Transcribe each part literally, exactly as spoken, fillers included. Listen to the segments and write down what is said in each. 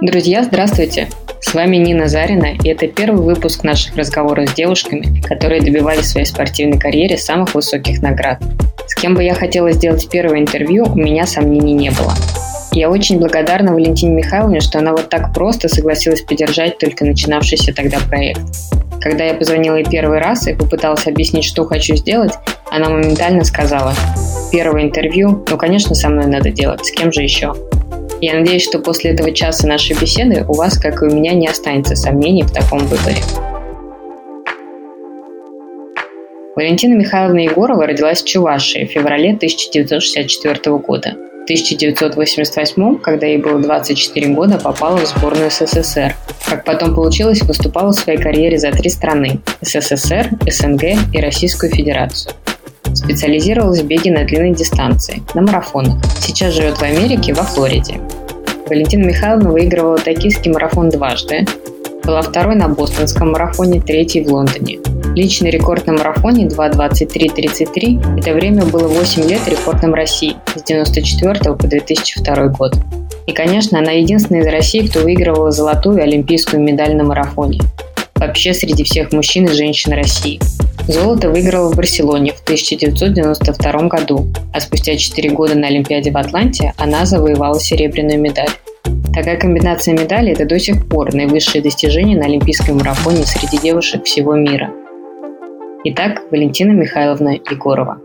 Друзья, здравствуйте! С вами Нина Зарина, и это первый выпуск наших разговоров с девушками, которые добивались в своей спортивной карьере самых высоких наград. С кем бы я хотела сделать первое интервью, у меня сомнений не было. Я очень благодарна Валентине Михайловне, что она вот так просто согласилась поддержать только начинавшийся тогда проект. Когда я позвонила ей первый раз и попыталась объяснить, что хочу сделать, она моментально сказала: «Первое интервью? Ну, конечно, со мной надо делать, с кем же еще?» Я надеюсь, что после этого часа нашей беседы у вас, как и у меня, не останется сомнений в таком выборе. Валентина Михайловна Егорова родилась в Чувашии в феврале тысяча девятьсот шестьдесят четвёртого года. В тысяча девятьсот восемьдесят восьмом, когда ей было двадцать четыре года, попала в сборную СССР. Как потом получилось, выступала в своей карьере за три страны – СССР, СНГ и Российскую Федерацию. Специализировалась в беге на длинной дистанции, на марафонах. Сейчас живет в Америке, во Флориде. Валентина Михайловна выигрывала Токийский марафон дважды, была второй на Бостонском марафоне, третьей в Лондоне. Личный рекорд на марафоне два двадцать три тридцать три – это время было восемь лет рекордом России с девяносто четвёртого по две тысячи второй год. И, конечно, она единственная из России, кто выигрывала золотую олимпийскую медаль на марафоне. Вообще среди всех мужчин и женщин России. Золото выиграла в Барселоне в тысяча девятьсот девяносто втором году, а спустя четыре года на Олимпиаде в Атланте она завоевала серебряную медаль. Такая комбинация медалей – это до сих пор наивысшее достижение на олимпийском марафоне среди девушек всего мира. Итак, Валентина Михайловна Егорова.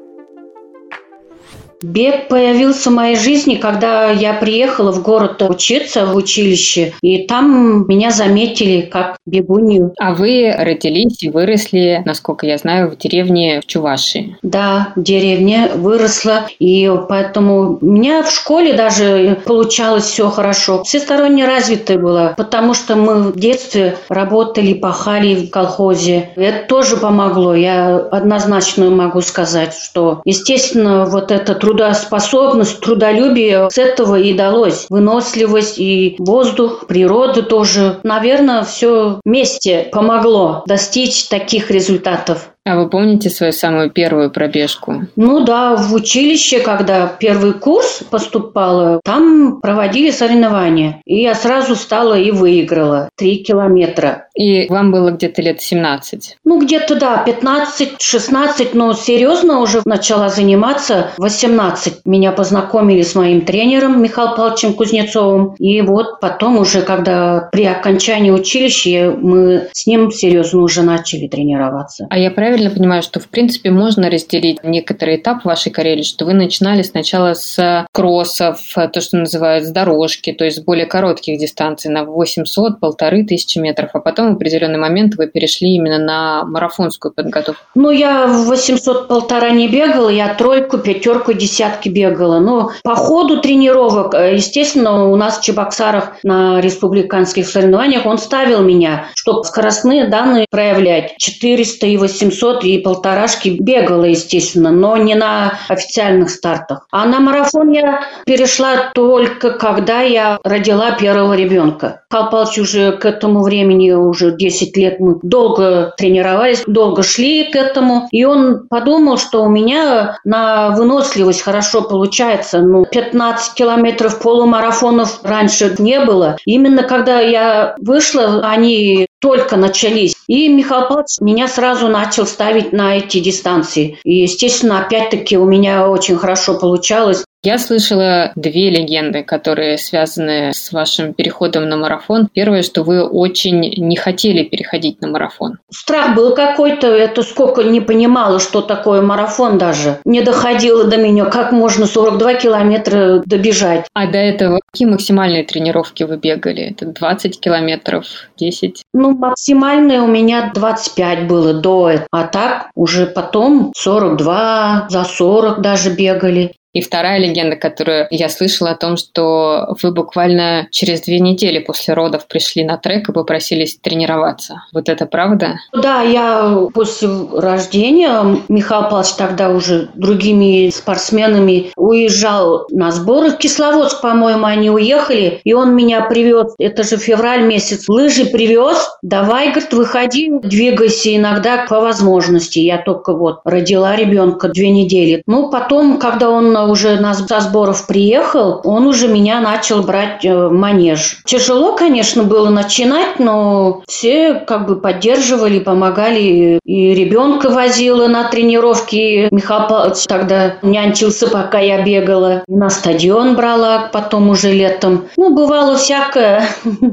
Бег появился в моей жизни, когда я приехала в город учиться в училище, и там меня заметили как бегунью. А вы родились и выросли, насколько я знаю, в деревне в Чувашии. Да, деревня выросла, и поэтому у меня в школе даже получалось все хорошо. Всесторонне развитая была, потому что мы в детстве работали, пахали в колхозе. Это тоже помогло, я однозначно могу сказать, что, естественно, вот этот труд Трудоспособность, трудолюбие с этого и далось. Выносливость и воздух, природа тоже. Наверное, все вместе помогло достичь таких результатов. А вы помните свою самую первую пробежку? Ну да, в училище, когда первый курс поступала, там проводили соревнования. И я сразу стала и выиграла три километра. И вам было где-то лет семнадцать? Ну где-то да, пятнадцать-шестнадцать, но серьезно уже начала заниматься в восемнадцать. Меня познакомили с моим тренером Михаилом Павловичем Кузнецовым. И вот потом уже, когда при окончании училища, мы с ним серьезно уже начали тренироваться. А я правильно Правильно понимаю, что в принципе можно разделить некоторый этап в вашей карьере, что вы начинали сначала с кроссов, то, что называют, с дорожки, то есть с более коротких дистанций на восемьсот, полторы тысячи метров, а потом в определенный момент вы перешли именно на марафонскую подготовку. Ну, я в восемьсот полтора не бегала, я тройку, пятерку, десятки бегала. Но по ходу тренировок, естественно, у нас в Чебоксарах на республиканских соревнованиях он ставил меня, чтобы скоростные данные проявлять. четыреста и восемьсот. И полторашки бегала, естественно, но не на официальных стартах. А на марафон я перешла только когда я родила первого ребенка. Михаил Павлович уже к этому времени, уже десять лет, мы долго тренировались, долго шли к этому. И он подумал, что у меня на выносливость хорошо получается. Ну, пятнадцать километров полумарафонов раньше не было. Именно когда я вышла, они только начались. И Михаил Павлович меня сразу начал ставить на эти дистанции. И, естественно, опять-таки у меня очень хорошо получалось. Я слышала две легенды, которые связаны с вашим переходом на марафон. Первое, что вы очень не хотели переходить на марафон. Страх был какой-то, это сколько не понимала, что такое марафон даже. Не доходило до меня, как можно сорок два километра добежать. А до этого какие максимальные тренировки вы бегали? Это двадцать километров, десять? Ну, максимальные у меня двадцать пять было до этого. А так уже потом сорок два, за сорок даже бегали. И вторая легенда, которую я слышала о том, что вы буквально через две недели после родов пришли на трек и попросились тренироваться. Вот это правда? Да, я после рождения, Михаил Павлович тогда уже другими спортсменами уезжал на сборы. В Кисловодск, по-моему, они уехали, и он меня привез. Это же февраль месяц. Лыжи привез. Давай, говорит, выходи, двигайся иногда по возможности. Я только вот родила ребенка две недели. Ну, потом, когда он уже на, со сборов приехал, он уже меня начал брать в манеж. Тяжело, конечно, было начинать, но все как бы поддерживали, помогали. И ребенка возила на тренировки. Михаил Павлович тогда нянчился, пока я бегала. И на стадион брала потом уже летом. Ну, бывало всякое.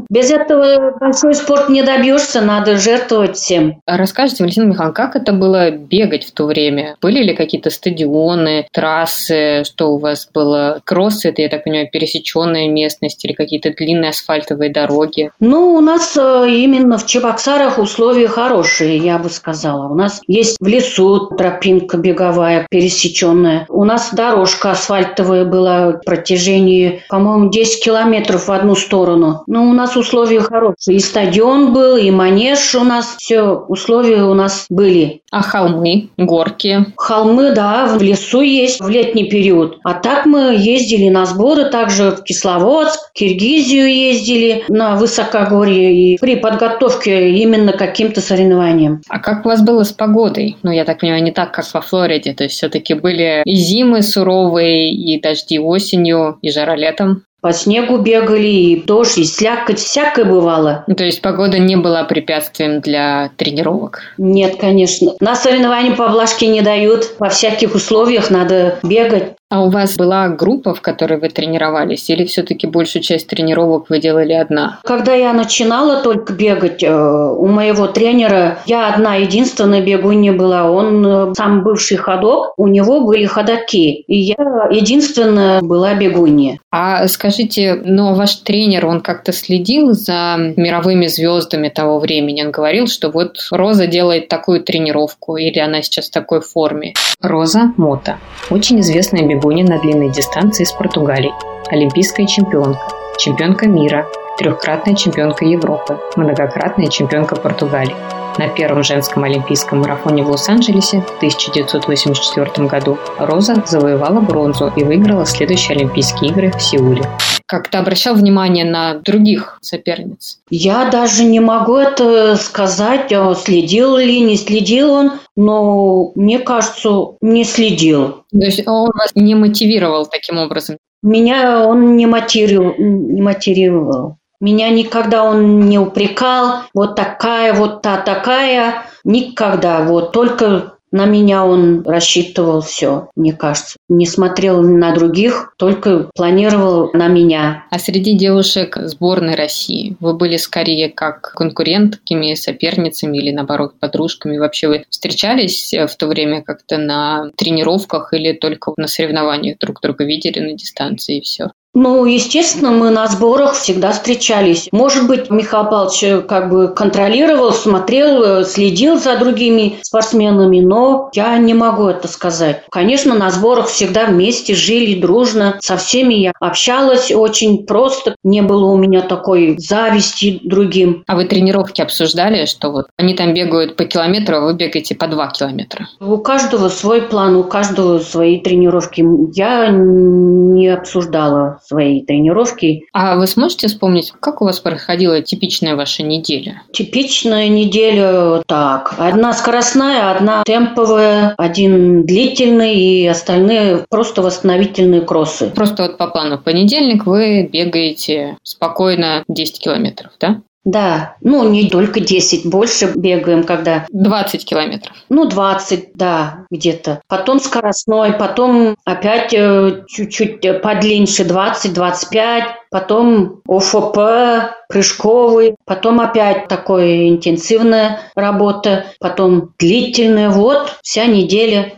Без этого большой спорт не добьешься, надо жертвовать всем. Расскажите, Валентина Михайловна, как это было бегать в то время? Были ли какие-то стадионы, трассы? Что у вас было? Кроссы, это, я так понимаю, пересеченная местность или какие-то длинные асфальтовые дороги? Ну, у нас именно в Чебоксарах условия хорошие, я бы сказала. У нас есть в лесу тропинка беговая, пересеченная. У нас дорожка асфальтовая была в протяжении, по-моему, десять километров в одну сторону. Но у нас условия хорошие. И стадион был, и манеж у нас. Все условия у нас были. А холмы, горки? Холмы, да, в лесу есть в летний период. А так мы ездили на сборы также в Кисловодск, в Киргизию ездили на высокогорье и при подготовке именно к каким-то соревнованиям. А как у вас было с погодой? Ну, я так понимаю, не так, как во Флориде. То есть все-таки были и зимы суровые, и дожди осенью, и жара летом. По снегу бегали, и дождь, и слякоть, всякое бывало. То есть погода не была препятствием для тренировок? Нет, конечно. На соревнования поблажки не дают. Во всяких условиях надо бегать. А у вас была группа, в которой вы тренировались, или все-таки большую часть тренировок вы делали одна? Когда я начинала только бегать, у моего тренера я одна единственная бегунья была. Он сам бывший ходок, у него были ходоки, и я единственная была бегунья. А скажите, но ваш тренер, он как-то следил за мировыми звездами того времени? Он говорил, что вот Роза делает такую тренировку, или она сейчас в такой форме? Роза Мота. Очень известная бегунья на длинной дистанции из Португалии. Олимпийская чемпионка. Чемпионка мира. Трехкратная чемпионка Европы. Многократная чемпионка Португалии. На первом женском олимпийском марафоне в Лос-Анджелесе в тысяча девятьсот восемьдесят четвёртом году Роза завоевала бронзу и выиграла следующие Олимпийские игры в Сеуле. Как-то обращал внимание на других соперниц? Я даже не могу это сказать, следил ли, не следил он, но, мне кажется, не следил. То есть он вас не мотивировал таким образом? Меня он не мотивировал. Не мотивировал. Меня никогда он не упрекал, вот такая, вот та, такая, никогда, вот только на меня он рассчитывал все, мне кажется. Не смотрел на других, только планировал на меня. А среди девушек сборной России вы были скорее как конкурентками, соперницами или, наоборот, подружками? Вообще вы встречались в то время как-то на тренировках или только на соревнованиях друг друга видели на дистанции и все? Ну, естественно, мы на сборах всегда встречались. Может быть, Михаил Павлович как бы контролировал, смотрел, следил за другими спортсменами, но я не могу это сказать. Конечно, на сборах всегда вместе жили, дружно. Со всеми я общалась очень просто. Не было у меня такой зависти другим. А вы тренировки обсуждали, что вот они там бегают по километру, а вы бегаете по два километра? У каждого свой план, у каждого свои тренировки. Я не обсуждала свои тренировки. А вы сможете вспомнить, как у вас проходила типичная ваша неделя? Типичная неделя так. Одна скоростная, одна темповая, один длительный и остальные просто восстановительные кроссы. Просто вот по плану. В понедельник вы бегаете спокойно десять километров, да? Да, ну не только десять, больше бегаем, когда... двадцать километров. Ну, двадцать, да, где-то. Потом скоростной, потом опять э, чуть-чуть подлиннее, двадцать-двадцать пять, потом ОФП, прыжковый, потом опять такая интенсивная работа, потом длительная, вот, вся неделя.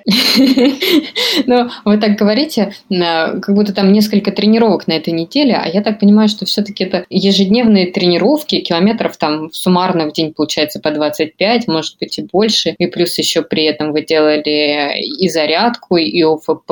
Ну, вы так говорите, как будто там несколько тренировок на этой неделе, а я так понимаю, что все-таки это ежедневные тренировки, километров там суммарно в день получается по двадцать пять, может быть и больше, и плюс еще при этом вы делали и зарядку, и ОФП,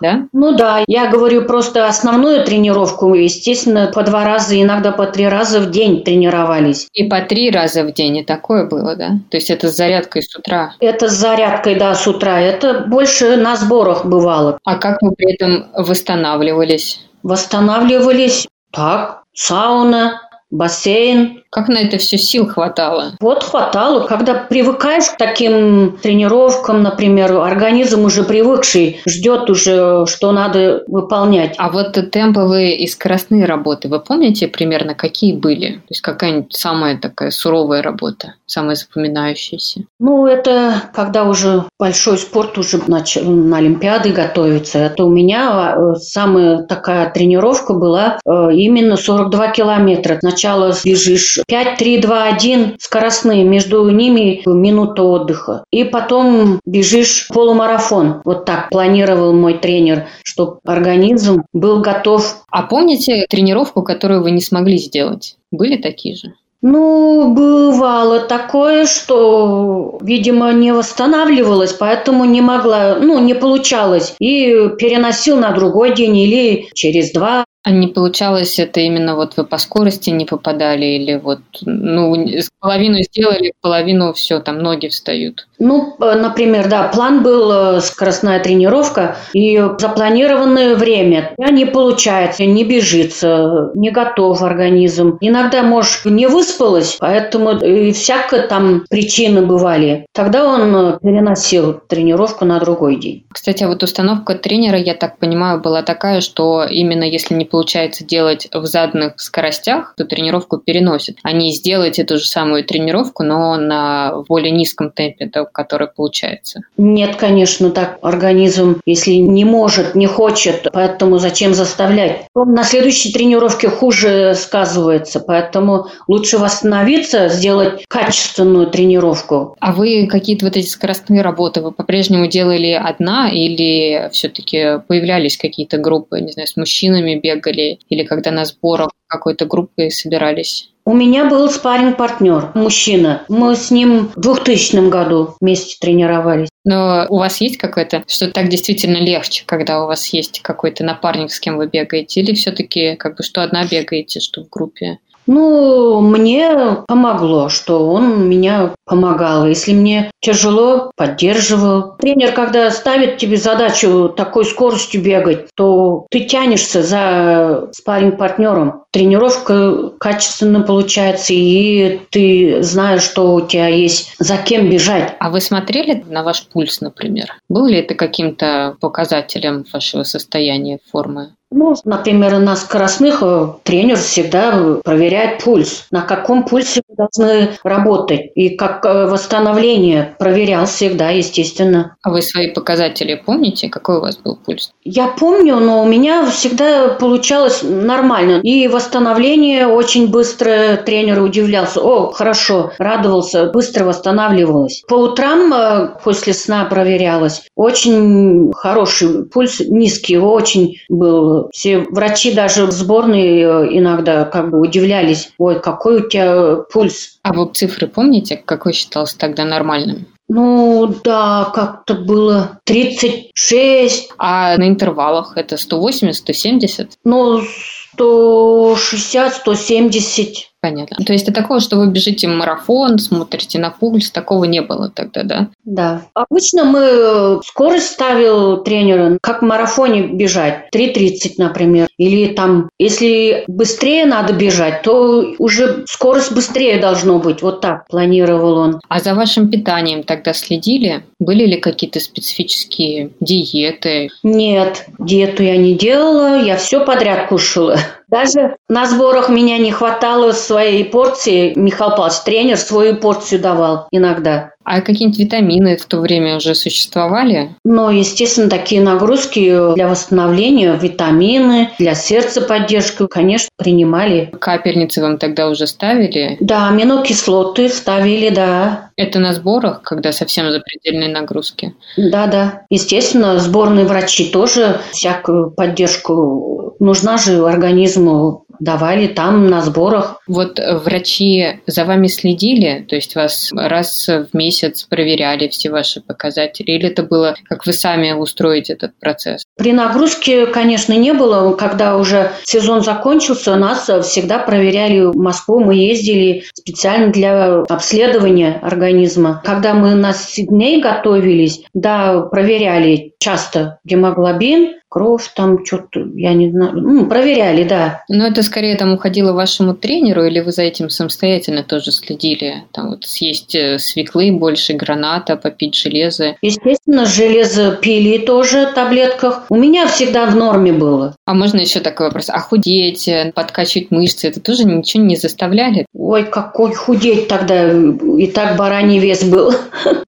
да? Ну да, я говорю просто основную тренировку, естественно, по два раза, иногда по три раза в день тренировались. И по три раза в день, и такое было, да? То есть это с зарядкой с утра? Это с зарядкой, да, с утра. Это больше на сборах бывало. А как вы при этом восстанавливались? Восстанавливались так, сауна, бассейн. Как на это все сил хватало? Вот хватало. Когда привыкаешь к таким тренировкам, например, организм уже привыкший, ждет уже, что надо выполнять. А вот темповые и скоростные работы, вы помните примерно, какие были? То есть какая-нибудь самая такая суровая работа, самая запоминающаяся? Ну, это когда уже большой спорт, уже нач... на Олимпиады готовится. Это у меня самая такая тренировка была именно сорок два километра. Сначала бежишь пять, три, два, один, скоростные, между ними минута отдыха. И потом бежишь полумарафон. Вот так планировал мой тренер, чтобы организм был готов. А помните тренировку, которую вы не смогли сделать? Были такие же? Ну, бывало такое, что, видимо, не восстанавливалась, поэтому не могла, ну, не получалось. И переносил на другой день или через два. А не получалось это именно вот вы по скорости не попадали или вот, ну, половину сделали, половину все, там ноги встают? Ну, например, да, план был скоростная тренировка и запланированное время. Не получается, не бежится, не готов организм. Иногда, может, не выспалась, поэтому и всякие там причины бывали. Тогда он переносил тренировку на другой день. Кстати, а вот установка тренера, я так понимаю, была такая, что именно если не получается делать в заданных скоростях, то тренировку переносит. Они сделают эту же самую тренировку, но на более низком темпе, который получается. Нет, конечно, так организм, если не может, не хочет, поэтому зачем заставлять? Он на следующей тренировке хуже сказывается, поэтому лучше восстановиться, сделать качественную тренировку. А вы какие-то вот эти скоростные работы, вы по-прежнему делали одна или все-таки появлялись какие-то группы, не знаю, с мужчинами бегали или когда на сборах какой-то группой собирались? У меня был спарринг-партнер, мужчина. Мы с ним в двухтысячном году вместе тренировались. Но у вас есть какое-то, что так действительно легче, когда у вас есть какой-то напарник, с кем вы бегаете? Или все-таки как бы что одна бегаете, что в группе? Ну, мне помогло, что он меня помогал. Если мне тяжело, поддерживал. Тренер, когда ставит тебе задачу такой скоростью бегать, то ты тянешься за спарринг-партнером. Тренировка качественно получается, и ты знаешь, что у тебя есть за кем бежать. А вы смотрели на ваш пульс, например? Был ли это каким-то показателем вашего состояния формы? Ну, например, на скоростных тренер всегда проверяет пульс. На каком пульсе вы должны работать. И как восстановление проверял всегда, естественно. А вы свои показатели помните? Какой у вас был пульс? Я помню, но у меня всегда получалось нормально. И восстановление очень быстро. Тренер удивлялся. О, хорошо, радовался, быстро восстанавливалась. По утрам после сна проверялась. Очень хороший пульс, низкий, очень был. Все врачи даже в сборной иногда как бы удивлялись. Ой, какой у тебя пульс. А вы цифры помните, какой считался тогда нормальным? Ну да, как-то было тридцать шесть. А на интервалах это сто восемьдесят, сто семьдесят? Ну, сто шестьдесят, сто семьдесят. Понятно. То есть, это такого, что вы бежите в марафон, смотрите на пульс, такого не было тогда, да? Да. Обычно мы скорость ставил тренер, как в марафоне бежать, три тридцать, например. Или там, если быстрее надо бежать, то уже скорость быстрее должно быть. Вот так планировал он. А за вашим питанием тогда следили? Были ли какие-то специфические диеты? Нет, диету я не делала, я все подряд кушала. Даже на сборах меня не хватало своей порции. Михаил Павлович, тренер, свою порцию давал иногда. А какие-нибудь витамины в то время уже существовали? Ну, естественно, такие нагрузки для восстановления, витамины, для сердца поддержку, конечно, принимали. Капельницы вам тогда уже ставили? Да, аминокислоты ставили, да. Это на сборах, когда совсем запредельные нагрузки? Да, да. Естественно, сборные врачи тоже всякую поддержку. Нужна же организму. Давали там на сборах. Вот врачи за вами следили? То есть вас раз в месяц проверяли все ваши показатели? Или это было, как вы сами устроите этот процесс? При нагрузке, конечно, не было. Когда уже сезон закончился, нас всегда проверяли в Москву. Мы ездили специально для обследования организма. Когда мы на Сидней готовились, да, проверяли часто гемоглобин, кровь там, что-то, я не знаю. Ну, проверяли, да. Но это скорее там уходило вашему тренеру, или вы за этим самостоятельно тоже следили? Там вот съесть свеклы больше, граната, попить железо? Естественно, железо пили тоже в таблетках. У меня всегда в норме было. А можно еще такой вопрос? А худеть, подкачивать мышцы, это тоже ничего не заставляли? Ой, какой худеть тогда. И так бараний вес был.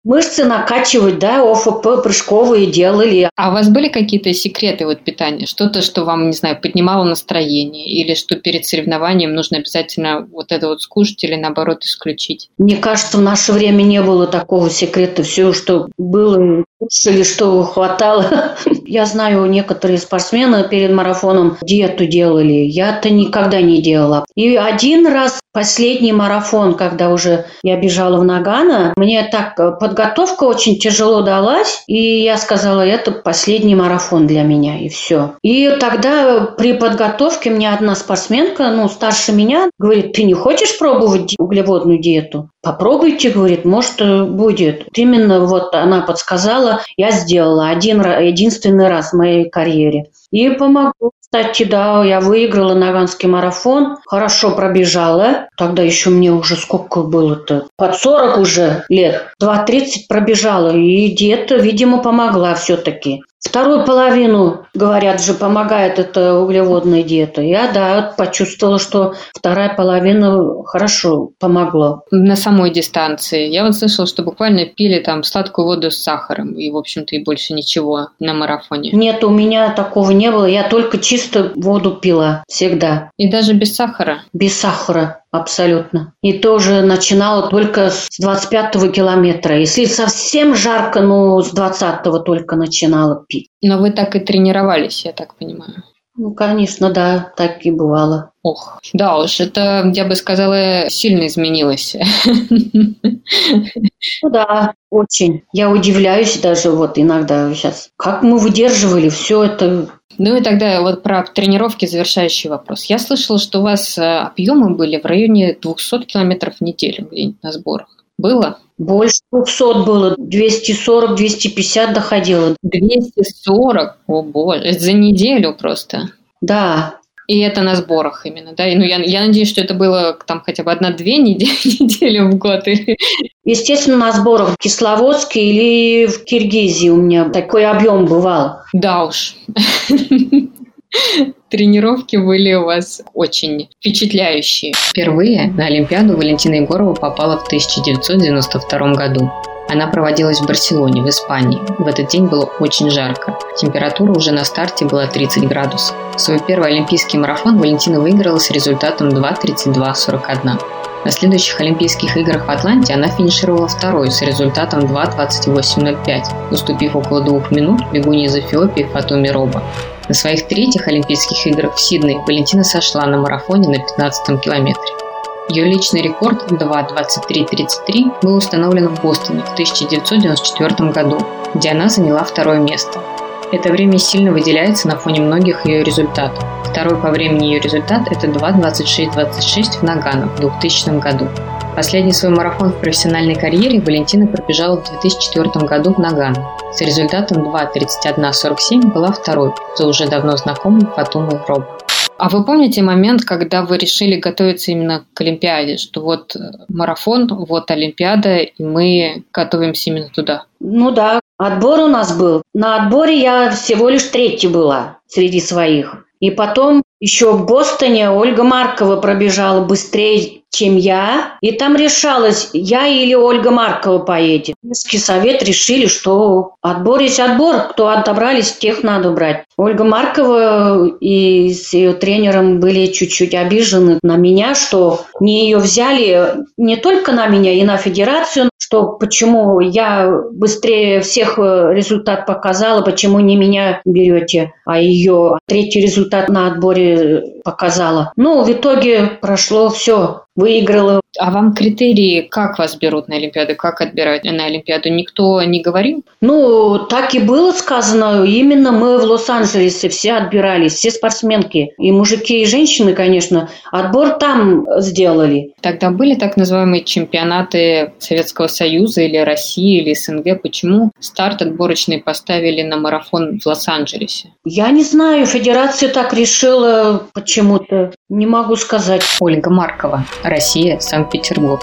Мышцы накачивать, да, ОФП прыжковые делали. А у вас были какие-то секреты вот питания? Что-то, что вам, не знаю, поднимало настроение? Или что перед соревнованием нужно обязательно вот это вот скушать или, наоборот, исключить? Мне кажется, в наше время не было такого секрета. Все, что было, или что хватало. Я знаю, некоторые спортсмены перед марафоном диету делали. Я-то никогда не делала. И один раз, последний марафон, когда уже я бежала в Нагано, мне так подготовка очень тяжело далась, и я сказала, это последний марафон для меня, и все. И тогда при подготовке мне одна спортсменка, ну, старше меня, говорит, ты не хочешь пробовать углеводную диету? Попробуйте, говорит, может, будет. Именно вот она подсказала, я сделала один, единственный раз в моей карьере. И помогу. Кстати, да, я выиграла Наганский марафон, хорошо пробежала. Тогда еще мне уже сколько было-то? Под сорок уже лет. два тридцать пробежала, и диета, видимо, помогла все-таки. Вторую половину, говорят же, помогает эта углеводная диета. Я, да, почувствовала, что вторая половина хорошо помогла. На самой дистанции. Я вот слышала, что буквально пили там сладкую воду с сахаром. И, в общем-то, и больше ничего на марафоне. Нет, у меня такого не было. Я только чисто воду пила всегда. И даже без сахара? Без сахара. Абсолютно. И тоже начинала только с двадцать пятого километра. Если совсем жарко, ну, с двадцатого только начинала пить. Но вы так и тренировались, я так понимаю. Ну, конечно, да, так и бывало. Ох, да уж, это, я бы сказала, сильно изменилось. Ну да, очень. Я удивляюсь даже вот иногда сейчас. Как мы выдерживали все это... Ну и тогда вот про тренировки завершающий вопрос. Я слышала, что у вас объемы были в районе двухсот километров в неделю где-нибудь на сборах. Было? Больше двухсот было. двести сорок - двести пятьдесят доходило. двести сорок? О боже, за неделю просто. Да. И это на сборах именно, да? Ну, я, я надеюсь, что это было там хотя бы одна-две недели, недели в год. Естественно, на сборах в Кисловодске или в Киргизии у меня такой объем бывал. Да уж. Тренировки были у вас очень впечатляющие. Впервые на Олимпиаду Валентина Егорова попала в тысяча девятьсот девяносто втором году. Она проводилась в Барселоне, в Испании. В этот день было очень жарко. Температура уже на старте была тридцать градусов. Свой первый олимпийский марафон Валентина выиграла с результатом два тридцать два сорок один. На следующих Олимпийских играх в Атланте она финишировала второй с результатом два двадцать восемь ноль пять, уступив около двух минут бегунье из Эфиопии Фатуме Роба. На своих третьих Олимпийских играх в Сидней Валентина сошла на марафоне на пятнадцатом километре. Ее личный рекорд два двадцать три тридцать три был установлен в Бостоне в тысяча девятьсот девяносто четвёртом году, где она заняла второе место. Это время сильно выделяется на фоне многих ее результатов. Второй по времени ее результат – это два двадцать шесть двадцать шесть в Нагано в двухтысячном году. Последний свой марафон в профессиональной карьере Валентина пробежала в две тысячи четвёртом году в Нагано. С результатом два тридцать один сорок семь была второй за уже давно знакомым Фатумой Робой. А вы помните момент, когда вы решили готовиться именно к Олимпиаде, что вот марафон, вот Олимпиада, и мы готовимся именно туда? Ну да, отбор у нас был. На отборе я всего лишь третья была среди своих. И потом еще в Бостоне Ольга Маркова пробежала быстрее, чем я. И там решалось, я или Ольга Маркова поедет. Тренерский совет решили, что отбор есть отбор. Кто отобрались, тех надо брать. Ольга Маркова и с ее тренером были чуть-чуть обижены на меня, что не ее взяли не только на меня, и на федерацию, что почему я быстрее всех результат показала, почему не меня берете, а ее третий результат на отборе показала. Ну, в итоге прошло все, выиграла. А вам критерии, как вас берут на Олимпиаду, как отбирают на Олимпиаду, никто не говорил? Ну, так и было сказано. Именно мы в Лос-Анджелесе все отбирались, все спортсменки. И мужики, и женщины, конечно, отбор там сделали. Тогда были так называемые чемпионаты Советского Союза или России, или СНГ. Почему старт отборочный поставили на марафон в Лос-Анджелесе? Я не знаю, федерация так решила почему-то. Не могу сказать. Ольга Маркова, Россия, Санкт-Петербург.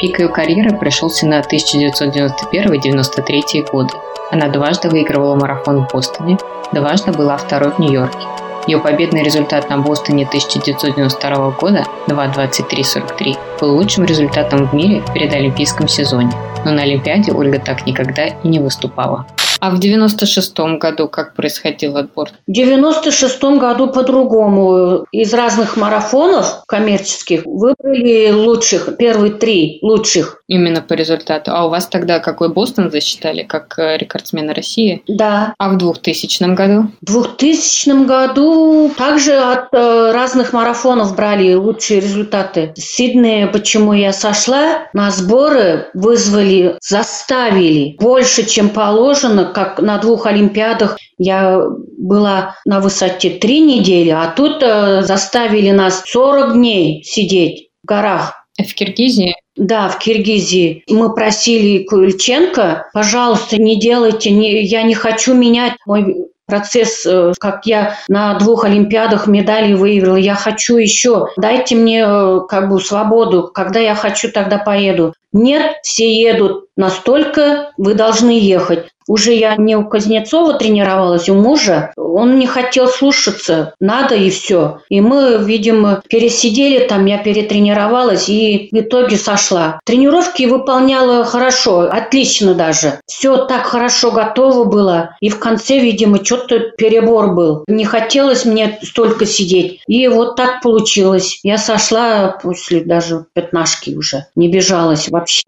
Пик ее карьеры пришелся на тысяча девятьсот девяносто первый — девяносто третий годы. Она дважды выигрывала марафон в Бостоне, дважды была второй в Нью-Йорке. Ее победный результат на Бостоне тысяча девятьсот девяносто второго года два двадцать три сорок три был лучшим результатом в мире в предолимпийском сезоне, но на Олимпиаде Ольга так никогда и не выступала. А в девяносто шестом году как происходил отбор? В девяносто шестом году по-другому. Из разных марафонов коммерческих выбрали лучших, первые три лучших. Именно по результату. А у вас тогда какой Бостон засчитали, как рекордсмена России? Да. А в двухтысячном году? В двухтысячном году также от разных марафонов брали лучшие результаты. Сидней, почему я сошла, на сборы вызвали, заставили больше, чем положено. Как на двух олимпиадах я была на высоте три недели, а тут э, заставили нас сорок дней сидеть в горах. В Киргизии? Да, в Киргизии. Мы просили Кульченко, пожалуйста, не делайте, не, я не хочу менять мой процесс, э, как я на двух олимпиадах медали выиграла. Я хочу еще. Дайте мне э, как бы свободу. Когда я хочу, тогда поеду. Нет, все едут. Настолько вы должны ехать. Уже я не у Кузнецова тренировалась, у мужа. Он не хотел слушаться. Надо и все. И мы, видимо, пересидели там, я перетренировалась и в итоге сошла. Тренировки выполняла хорошо, отлично даже. Все так хорошо готово было. И в конце, видимо, что-то перебор был. Не хотелось мне столько сидеть. И вот так получилось. Я сошла после даже пятнашки уже. Не бежалась вообще.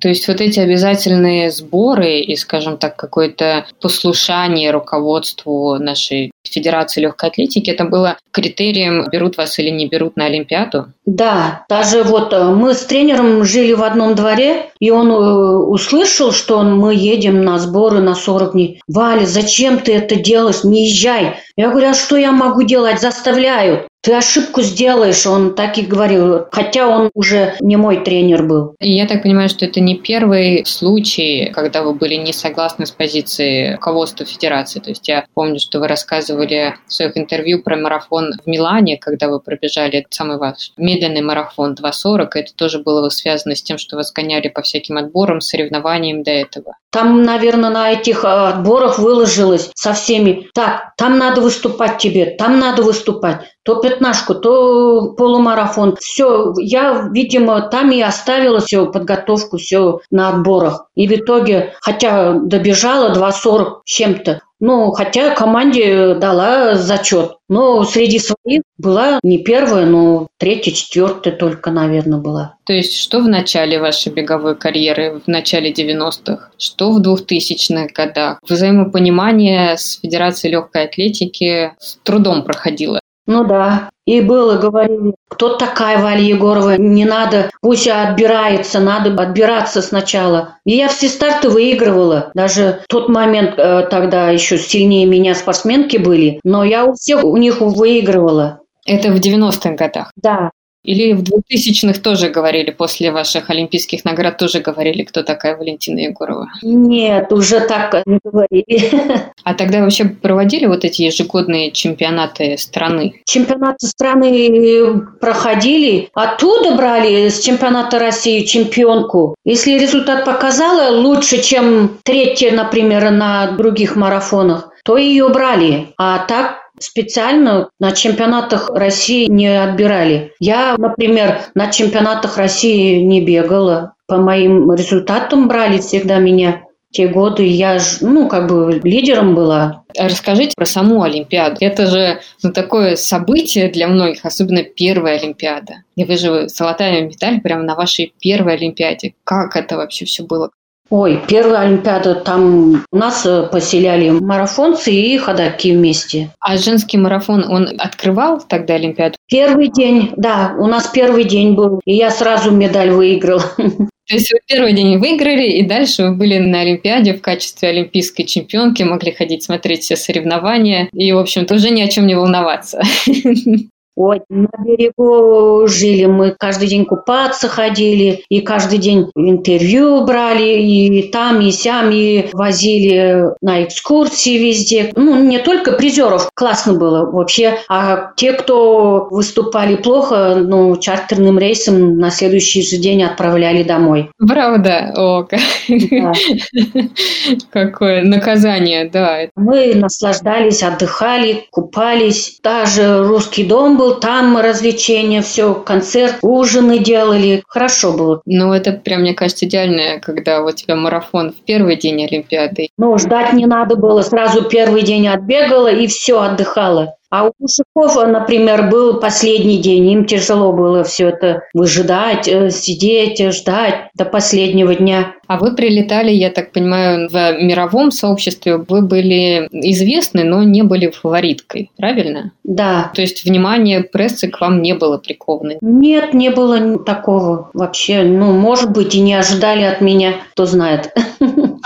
То есть вот эти обязательные сборы и, скажем так, какое-то послушание руководству нашей Федерации легкой атлетики, это было критерием, берут вас или не берут на Олимпиаду? Да, даже вот мы с тренером жили в одном дворе, и он услышал, что мы едем на сборы на сорок дней. «Валя, зачем ты это делаешь? Не езжай!» Я говорю, а что я могу делать? Заставляют. Ты ошибку сделаешь, он так и говорил, хотя он уже не мой тренер был. Я так понимаю, что это не первый случай, когда вы были не согласны с позицией руководства Федерации. То есть я помню, что вы рассказывали в своих интервью про марафон в Милане, когда вы пробежали этот самый ваш медленный марафон два сорок. Это тоже было связано с тем, что вас гоняли по всяким отборам, соревнованиям до этого. Там, наверное, на этих отборах выложилось со всеми. Так, там надо выступать тебе, там надо выступать. То пятнашку, то полумарафон. Все, я, видимо, там и оставила всю подготовку, все на отборах. И в итоге, хотя добежала два сорок чем-то, ну, хотя команде дала зачет. Но среди своих была не первая, но третья, четвертая только, наверное, была. То есть что в начале вашей беговой карьеры, в начале девяностых, что в двухтысячных годах? Взаимопонимание с Федерацией легкой атлетики с трудом проходило. Ну да. И было, говорили, кто такая Валя Егорова, не надо, пусть отбирается, надо отбираться сначала. И я все старты выигрывала, даже в тот момент э, тогда еще сильнее меня спортсменки были, но я у всех у них выигрывала. Это в девяностых годах? Да. Или в двухтысячных тоже говорили, после ваших олимпийских наград тоже говорили, кто такая Валентина Егорова? Нет, уже так не говорили. А тогда вообще проводили вот эти ежегодные чемпионаты страны? Чемпионаты страны проходили, оттуда брали с чемпионата России чемпионку. Если результат показала лучше, чем третья, например, на других марафонах, то ее брали, а так... Специально на чемпионатах России не отбирали. Я, например, на чемпионатах России не бегала. По моим результатам брали всегда меня. Те годы я, ну, как бы лидером была. Расскажите про саму Олимпиаду. Это же, ну, такое событие для многих, особенно первая Олимпиада. И вы же золотая медаль прямо на вашей первой Олимпиаде. Как это вообще все было? Ой, первая Олимпиада, там у нас поселяли марафонцы и ходаки вместе. А женский марафон, он открывал тогда Олимпиаду? Первый день, да, у нас первый день был, и я сразу медаль выиграла. То есть вы первый день выиграли, и дальше вы были на Олимпиаде в качестве олимпийской чемпионки, могли ходить смотреть все соревнования, и, в общем-то, уже ни о чем не волноваться. Ой, на берегу жили мы, каждый день купаться ходили, и каждый день интервью брали, и там, и сям, и возили на экскурсии везде. Ну, не только призеров, классно было вообще, а те, кто выступали плохо, ну, чартерным рейсом на следующий же день отправляли домой. Правда? О, какое наказание, да. Мы наслаждались, отдыхали, купались, даже русский дом был. Там развлечения, все, концерт, ужины делали. Хорошо было. Ну, это прям, мне кажется, идеально, когда у тебя марафон в первый день Олимпиады. Ну, ждать не надо было. Сразу первый день отбегала и все, отдыхала. А у мужиков, например, был последний день. Им тяжело было все это выжидать, сидеть, ждать до последнего дня. А вы прилетали, я так понимаю, в мировом сообществе. Вы были известны, но не были фавориткой, правильно? Да. То есть внимание прессы к вам не было приковано? Нет, не было такого вообще. Ну, может быть, и не ожидали от меня, кто знает.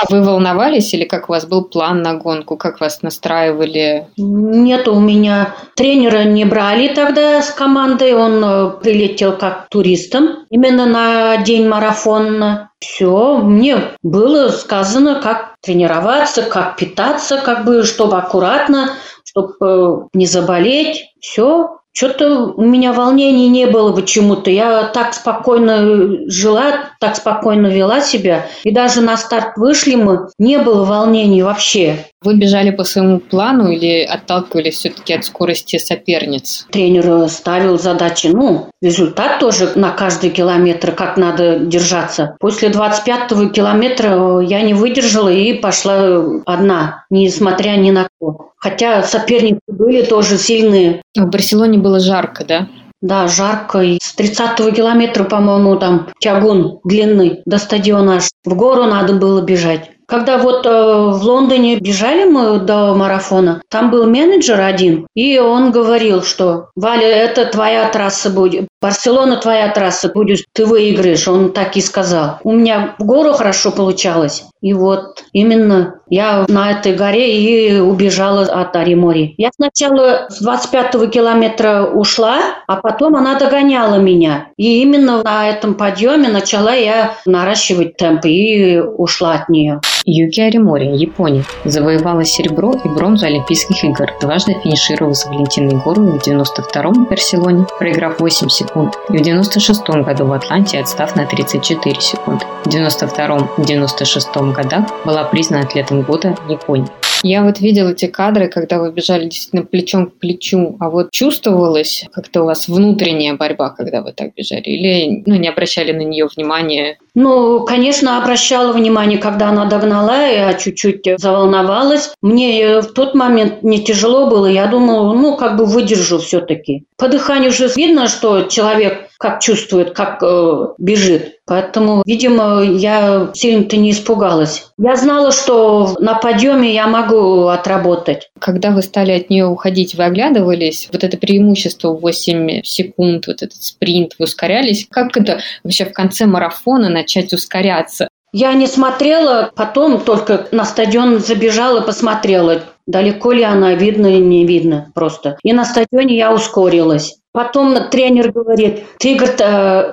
А вы волновались или как у вас был план на гонку? Как вас настраивали? Нет, у меня тренера не брали тогда с командой. Он прилетел как туристом именно на день марафона. Все, мне было сказано, как тренироваться, как питаться, как бы, чтобы аккуратно, чтобы не заболеть. Все. Что-то у меня волнений не было почему-то. Я так спокойно жила, так спокойно вела себя. И даже на старт вышли мы, не было волнений вообще. Вы бежали по своему плану или отталкивались все-таки от скорости соперниц? Тренер ставил задачи, ну, результат тоже на каждый километр, как надо держаться. После двадцать пятого километра я не выдержала и пошла одна, несмотря ни на что. Хотя соперницы были тоже сильные. В Барселоне было жарко, да? Да, жарко. И с тридцатого километра, по-моему, там тягун длинный до стадиона аж в гору надо было бежать. Когда вот э, в Лондоне бежали мы до марафона, там был менеджер один, и он говорил, что «Валя, это твоя трасса будет, Барселона твоя трасса будет, ты выиграешь», он так и сказал. У меня в гору хорошо получалось, и вот именно я на этой горе и убежала от Аримори. Я сначала с двадцать пятого километра ушла, а потом она догоняла меня. И именно на этом подъеме начала я наращивать темп и ушла от нее. Юки Аримори, Япония, завоевала серебро и бронзу Олимпийских игр, дважды финишировав с Валентиной Егоровой в девяносто втором в Барселоне, проиграв восемь секунд, и в девяносто шестом году в Атланте, отстав на тридцать четыре секунды. В девяносто втором и девяносто шестом годах была признана атлетом года Японии. Я вот видела эти кадры, когда вы бежали действительно плечом к плечу, а вот чувствовалась как-то у вас внутренняя борьба, когда вы так бежали? Или ну, не обращали на нее внимания? Ну, конечно, обращала внимание, когда она догнала, я чуть-чуть заволновалась. Мне в тот момент не тяжело было, я думала, ну, как бы выдержу все-таки. По дыханию же видно, что человек как чувствует, как э, бежит. Поэтому, видимо, я сильно-то не испугалась. Я знала, что на подъеме я могу отработать. Когда вы стали от нее уходить, вы оглядывались? Вот это преимущество восемь секунд, вот этот спринт, вы ускорялись? Как это вообще в конце марафона начать ускоряться? Я не смотрела, потом только на стадион забежала, посмотрела, далеко ли она, видно или не видно просто. И на стадионе я ускорилась. Потом тренер говорит, ты, говорит,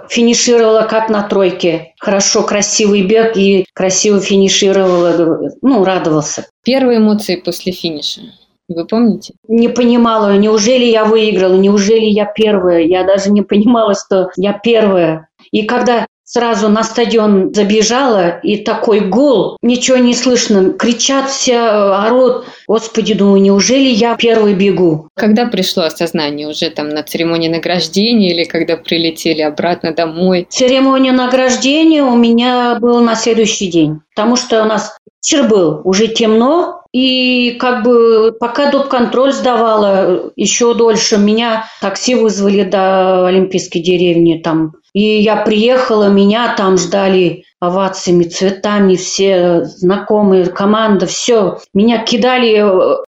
финишировала как на тройке. Хорошо, красивый бег и красиво финишировала. Ну, радовался. Первые эмоции после финиша, вы помните? Не понимала, неужели я выиграла, неужели я первая. Я даже не понимала, что я первая. И когда сразу на стадион забежала, и такой гул, ничего не слышно, кричат все, орут. Господи, думаю, неужели я первый бегу? Когда пришло осознание? Уже там на церемонии награждения или когда прилетели обратно домой? Церемония награждения у меня была на следующий день, потому что у нас вечер был, уже темно, И как бы пока доп-контроль сдавала, еще дольше меня такси вызвали до Олимпийской деревни там. И я приехала, меня там ждали овациями, цветами, все знакомые, команда, все. Меня кидали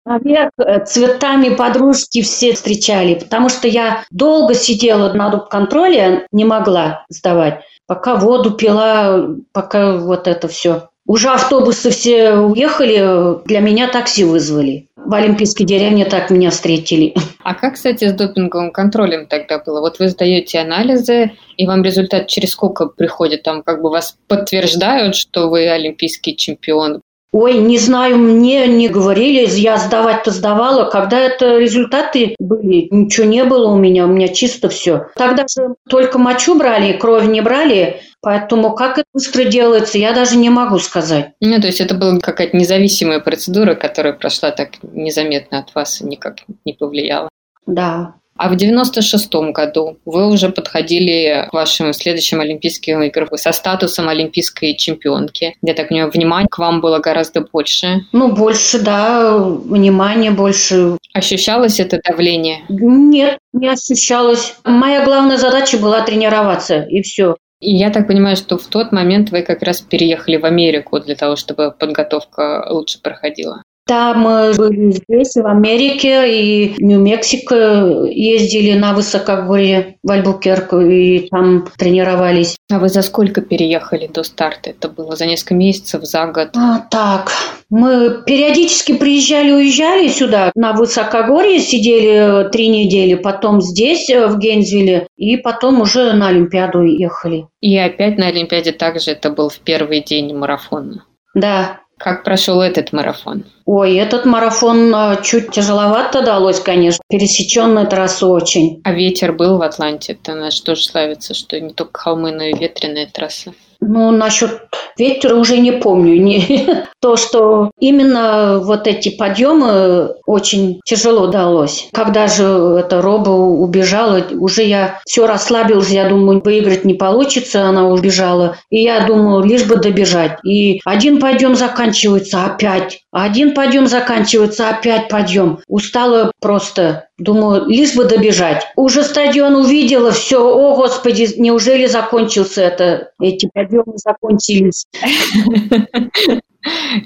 наверх, цветами подружки все встречали, потому что я долго сидела на доп-контроле, не могла сдавать, пока воду пила, пока вот это все. Уже автобусы все уехали, для меня такси вызвали. В Олимпийской деревне так меня встретили. А как, кстати, с допинговым контролем тогда было? Вот вы сдаете анализы, и вам результат через сколько приходит? Там как бы вас подтверждают, что вы олимпийский чемпион? Ой, не знаю, мне не говорили, я сдавать-то сдавала. Когда это результаты были, ничего не было у меня, у меня чисто все. Тогда же только мочу брали, кровь не брали, поэтому как это быстро делается, я даже не могу сказать. Ну, то есть это была какая-то независимая процедура, которая прошла так незаметно от вас и никак не повлияла. Да. А в девяносто шестом году вы уже подходили к вашим следующим Олимпийским играм со статусом олимпийской чемпионки. Я так понимаю, внимание к вам было гораздо больше. Ну, больше, да, внимание больше. Ощущалось это давление? Нет, не ощущалось. Моя главная задача была тренироваться, и все. И я так понимаю, что в тот момент вы как раз переехали в Америку для того, чтобы подготовка лучше проходила. Да, мы были здесь, в Америке, и в Нью-Мексико ездили на высокогорье в Альбукерку, и там тренировались. А вы за сколько переехали до старта? Это было за несколько месяцев, за год? А, так, мы периодически приезжали, уезжали сюда. На высокогорье сидели три недели, потом здесь, в Гейнсвилле, и потом уже на Олимпиаду ехали. И опять на Олимпиаде также это был в первый день марафона? Да. Как прошел этот марафон? Ой, этот марафон чуть тяжеловато далось, конечно. Пересеченная трасса очень. А ветер был в Атланте? Это наш тоже славится, что не только холмы, но и ветреная трасса. Ну, насчет ветра уже не помню. Не. То, что именно вот эти подъемы очень тяжело далось. Когда же эта Роба убежала, уже я все расслабилась, я думаю, выиграть не получится, она убежала. И я думаю, лишь бы добежать. И один подъем заканчивается, опять. Один подъем заканчивается, опять подъем. Устала просто. Думаю, лишь бы добежать. Уже стадион увидела, все, о, Господи, неужели закончился это? Эти подъемы закончились.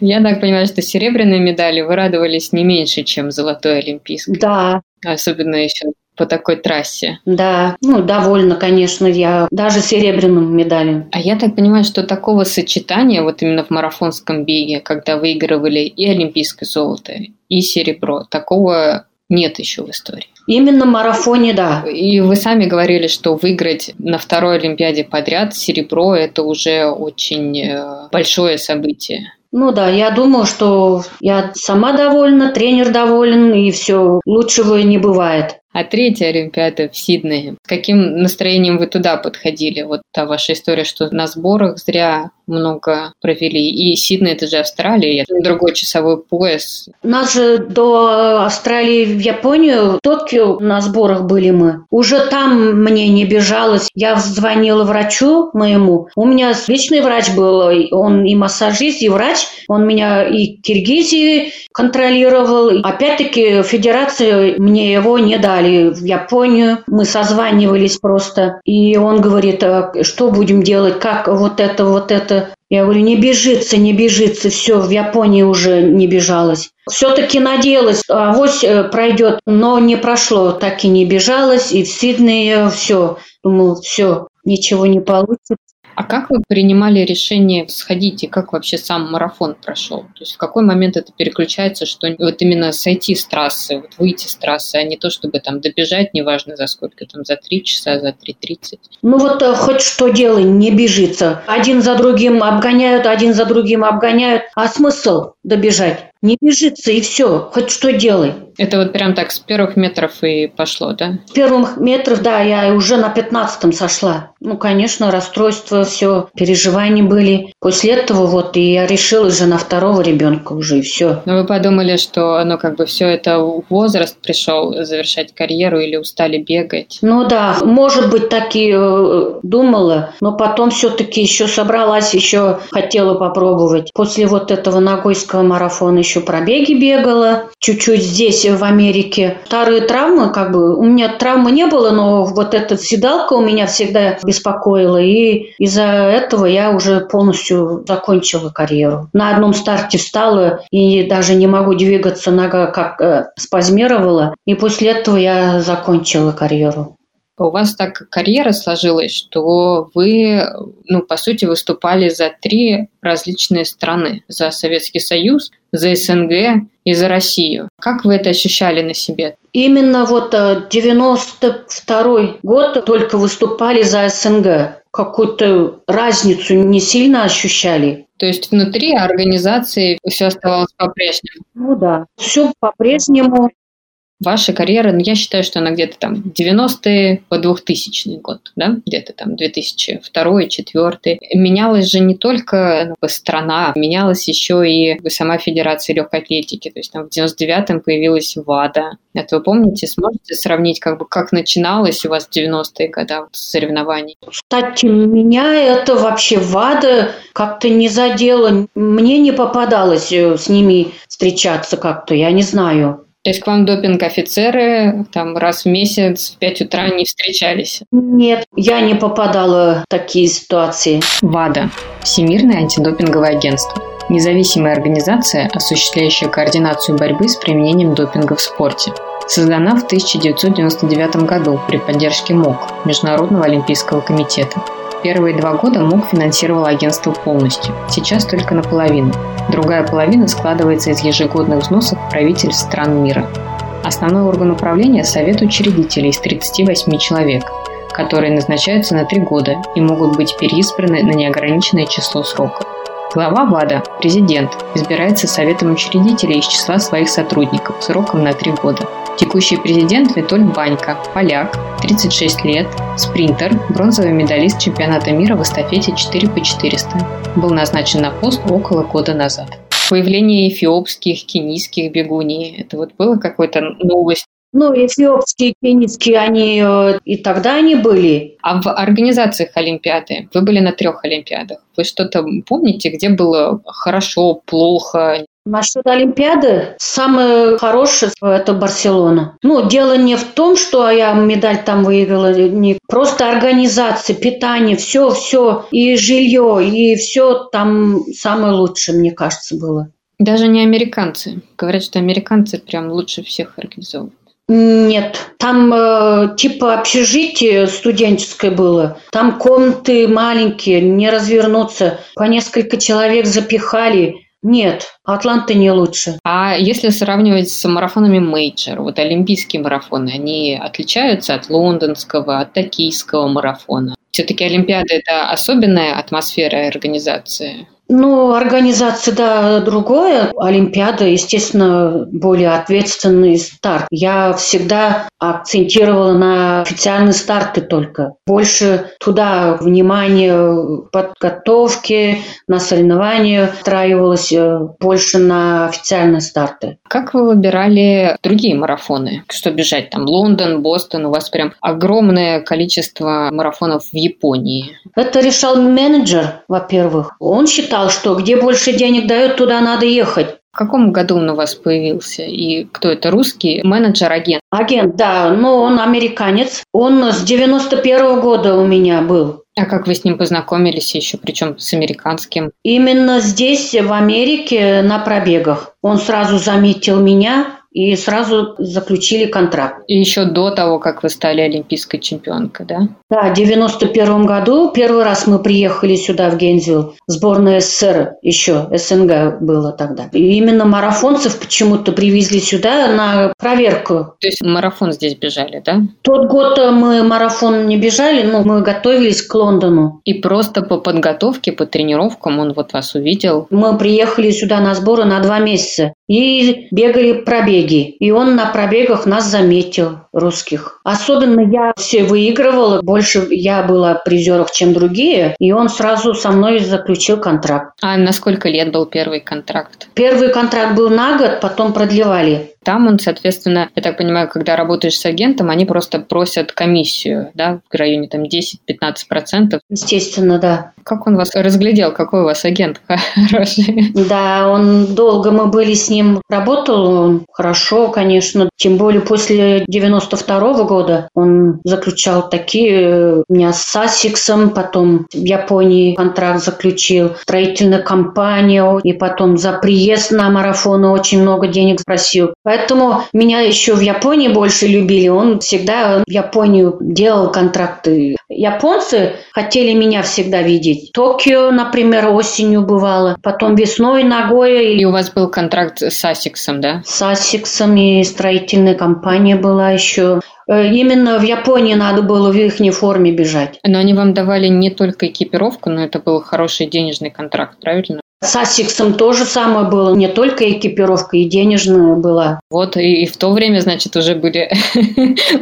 Я так понимаю, что серебряные медали вы радовались не меньше, чем золотой олимпийской. Да. Особенно еще по такой трассе. Да, ну, довольна, конечно, я даже серебряным медалем. А я так понимаю, что такого сочетания вот именно в марафонском беге, когда выигрывали и олимпийское золото, и серебро, такого... нет еще в истории. Именно в марафоне, да. И вы сами говорили, что выиграть на второй Олимпиаде подряд серебро – это уже очень большое событие. Ну да, я думаю, что я сама довольна, тренер доволен, и все, лучшего не бывает. А третья Олимпиада в Сиднее. С каким настроением вы туда подходили? Вот та ваша история, что на сборах зря много провели. И Сидней – это же Австралия, это другой часовой пояс. Нас же до Австралии в Японию, в Токио на сборах были мы. Уже там мне не бежалось. Я звонила врачу моему. У меня личный врач был, он и массажист, и врач. Он меня и в Киргизии контролировал. Опять-таки федерация мне его не дала. В Японию, мы созванивались просто, и он говорит, а что будем делать, как вот это, вот это. Я говорю, не бежится, не бежится, все, в Японии уже не бежалось. Все-таки надеялась, авось пройдет, но не прошло, так и не бежалось, и в Сиднее все, думал, все, ничего не получится. А как вы принимали решение сходить и как вообще сам марафон прошел? То есть в какой момент это переключается, что вот именно сойти с трассы, вот выйти с трассы, а не то, чтобы там добежать, неважно за сколько, там за три часа, за три тридцать? Ну вот хоть что делай, не бежится. Один за другим обгоняют, один за другим обгоняют. А смысл добежать? Не бежится и все, хоть что делай. Это вот прям так с первых метров и пошло, да? С первых метров, да, я уже на пятнадцатом сошла. Ну, конечно, расстройства, все, переживания были. После этого вот и я решила уже на второго ребенка уже и все. Но вы подумали, что ну как бы все это возраст пришел завершать карьеру или устали бегать? Ну да, может быть, так и думала, но потом все-таки еще собралась, еще хотела попробовать. После вот этого ногой с Токийского марафона еще пробеги бегала, чуть-чуть здесь, в Америке. Вторые травмы, как бы, у меня травмы не было, но вот эта седалка у меня всегда беспокоила, и из-за этого я уже полностью закончила карьеру. На одном старте встала и даже не могу двигаться, нога как э, спазмировала, и после этого я закончила карьеру. У вас так карьера сложилась, что вы, ну, по сути, выступали за три различные страны. За Советский Союз, за эс эн гэ и за Россию. Как вы это ощущали на себе? Именно вот девяносто второй год только выступали за эс эн гэ. Какую-то разницу не сильно ощущали. То есть внутри организации все оставалось по-прежнему? Ну да, все по-прежнему. Ваша карьера, я считаю, что она где-то там девяностые по двухтысячный год, да, где-то там две тысячи второй, две тысячи четвёртый. Менялась же не только страна, менялась еще и сама Федерация легкой атлетики. То есть там в девяносто девятом появилась ВАДА. Это вы помните, сможете сравнить, как бы как начиналось у вас в девяностые годы вот, соревнований? Кстати, меня это вообще ВАДА как-то не задело. Мне не попадалось с ними встречаться как-то, я не знаю. То есть к вам допинг-офицеры там раз в месяц в пять утра не встречались? Нет, я не попадала в такие ситуации. ВАДА – Всемирное антидопинговое агентство. Независимая организация, осуществляющая координацию борьбы с применением допинга в спорте. Создана в тысяча девятьсот девяносто девятом году при поддержке МОК – Международного олимпийского комитета. Первые два года МОК финансировал агентство полностью, сейчас только наполовину. Другая половина складывается из ежегодных взносов правительств стран мира. Основной орган управления – совет учредителей из тридцати восьми человек, которые назначаются на три года и могут быть переизбраны на неограниченное число сроков. Глава ВАДА, президент, избирается Советом учредителей из числа своих сотрудников сроком на три года. Текущий президент Витоль Банька, поляк, тридцать шесть лет, спринтер, бронзовый медалист чемпионата мира в эстафете четыре по четыреста. Был назначен на пост около года назад. Появление эфиопских, кенийских бегуней. Это вот было какой-то новость? Ну, эфиопские, кенийские, они и тогда они были. А в организациях Олимпиады? Вы были на трех Олимпиадах. Вы что-то помните, где было хорошо, плохо? Насчет Олимпиады самое хорошее – это Барселона. Ну, дело не в том, что я медаль там выиграла, не просто организация, питание, все, все, и жилье, и все там самое лучшее, мне кажется, было. Даже не американцы. Говорят, что американцы прям лучше всех организовывают. Нет, там э, типа общежитие студенческое было, там комнаты маленькие, не развернуться, по несколько человек запихали. Нет, Атланта не лучше. А если сравнивать с марафонами мейджор, вот олимпийские марафоны, они отличаются от лондонского, от токийского марафона? Все-таки Олимпиада – это особенная атмосфера организации? Ну, организация, да, другое. Олимпиада, естественно, более ответственный старт. Я всегда акцентировала на официальные старты только. Больше туда внимание подготовки, на соревнования встраивалось больше на официальные старты. Как вы выбирали другие марафоны? Что бежать там? Лондон, Бостон. У вас прям огромное количество марафонов в Японии. Это решал менеджер, во-первых. Он считал, что где больше денег дают, туда надо ехать. В каком году он у вас появился? И кто это, русский? Менеджер-агент? Агент, да, но он американец. Он с девяносто первого года у меня был. А как вы с ним познакомились еще, причем с американским? Именно здесь, в Америке, на пробегах. Он сразу заметил меня и сразу заключили контракт. И еще до того, как вы стали олимпийской чемпионкой, да? Да, в девяносто первом году первый раз мы приехали сюда, в Гейнсвилл. Сборная эс эс эс эр еще, эс эн гэ было тогда. И именно марафонцев почему-то привезли сюда на проверку. То есть марафон здесь бежали, да? Тот год мы марафон не бежали, но мы готовились к Лондону. И просто по подготовке, по тренировкам он вот вас увидел? Мы приехали сюда на сборы на два месяца и бегали пробеги. И он на пробегах нас заметил, русских. Особенно я все выигрывала, больше я была призером, чем другие, и он сразу со мной заключил контракт. А на сколько лет был первый контракт? Первый контракт был на год, потом продлевали. Там он, соответственно, я так понимаю, когда работаешь с агентом, они просто просят комиссию, да, в районе там десять-пятнадцать процентов. Естественно, да. Как он вас разглядел? Какой у вас агент хороший? Да, он долго мы были с ним. Работал хорошо, конечно. Тем более после девяносто второго года он заключал такие... У меня с Асиксом, потом в Японии контракт заключил, строительную компанию, и потом за приезд на марафоны очень много денег просил. Поэтому меня еще в Японии больше любили. Он всегда в Японию делал контракты. Японцы хотели меня всегда видеть. Токио, например, осенью бывало. Потом весной Нагоя. И у вас был контракт с Асиксом, да? С Асиксом, и строительная компания была еще. Именно в Японии надо было в их форме бежать. Но они вам давали не только экипировку, но это был хороший денежный контракт, правильно? С Асиксом то же самое было. Не только экипировка, и денежная была. Вот, и, и в то время, значит, уже были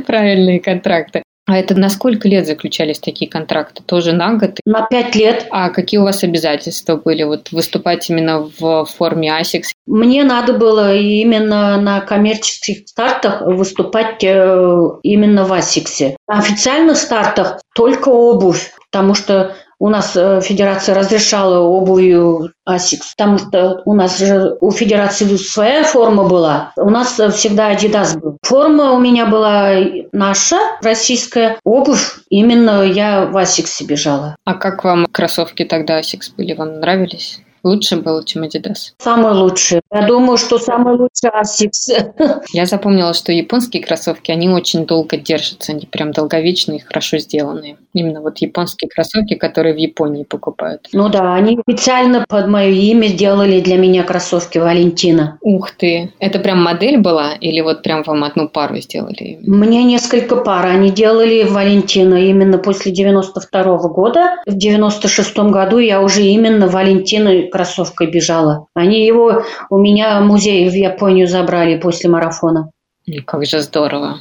правильные контракты. А это на сколько лет заключались такие контракты? Тоже на год? На пять лет. А какие у вас обязательства были? Вот выступать именно в форме Асикс? Мне надо было именно на коммерческих стартах выступать именно в Асиксе. На официальных стартах только обувь, потому что у нас федерация разрешала обувью Асикс, потому что у нас же у федерации своя форма была. У нас всегда Адидас был. Форма у меня была наша, российская. Обувь именно я в Асиксе бежала. А как вам кроссовки тогда Асикс были? Вам нравились? Лучше было, чем Адидас? Самое лучшее. Я думаю, что самое лучшее Асикс. Я запомнила, что японские кроссовки, они очень долго держатся. Они прям долговечные и хорошо сделанные. Именно вот японские кроссовки, которые в Японии покупают. Ну да, они специально под мое имя делали для меня кроссовки Валентина. Ух ты! Это прям модель была? Или вот прям вам одну пару сделали? Мне несколько пар. Они делали Валентина именно после девяносто второго года. В девяносто шестом году я уже именно Валентина кроссовкой бежала. Они его у меня в музей в Японию забрали после марафона. Как же здорово.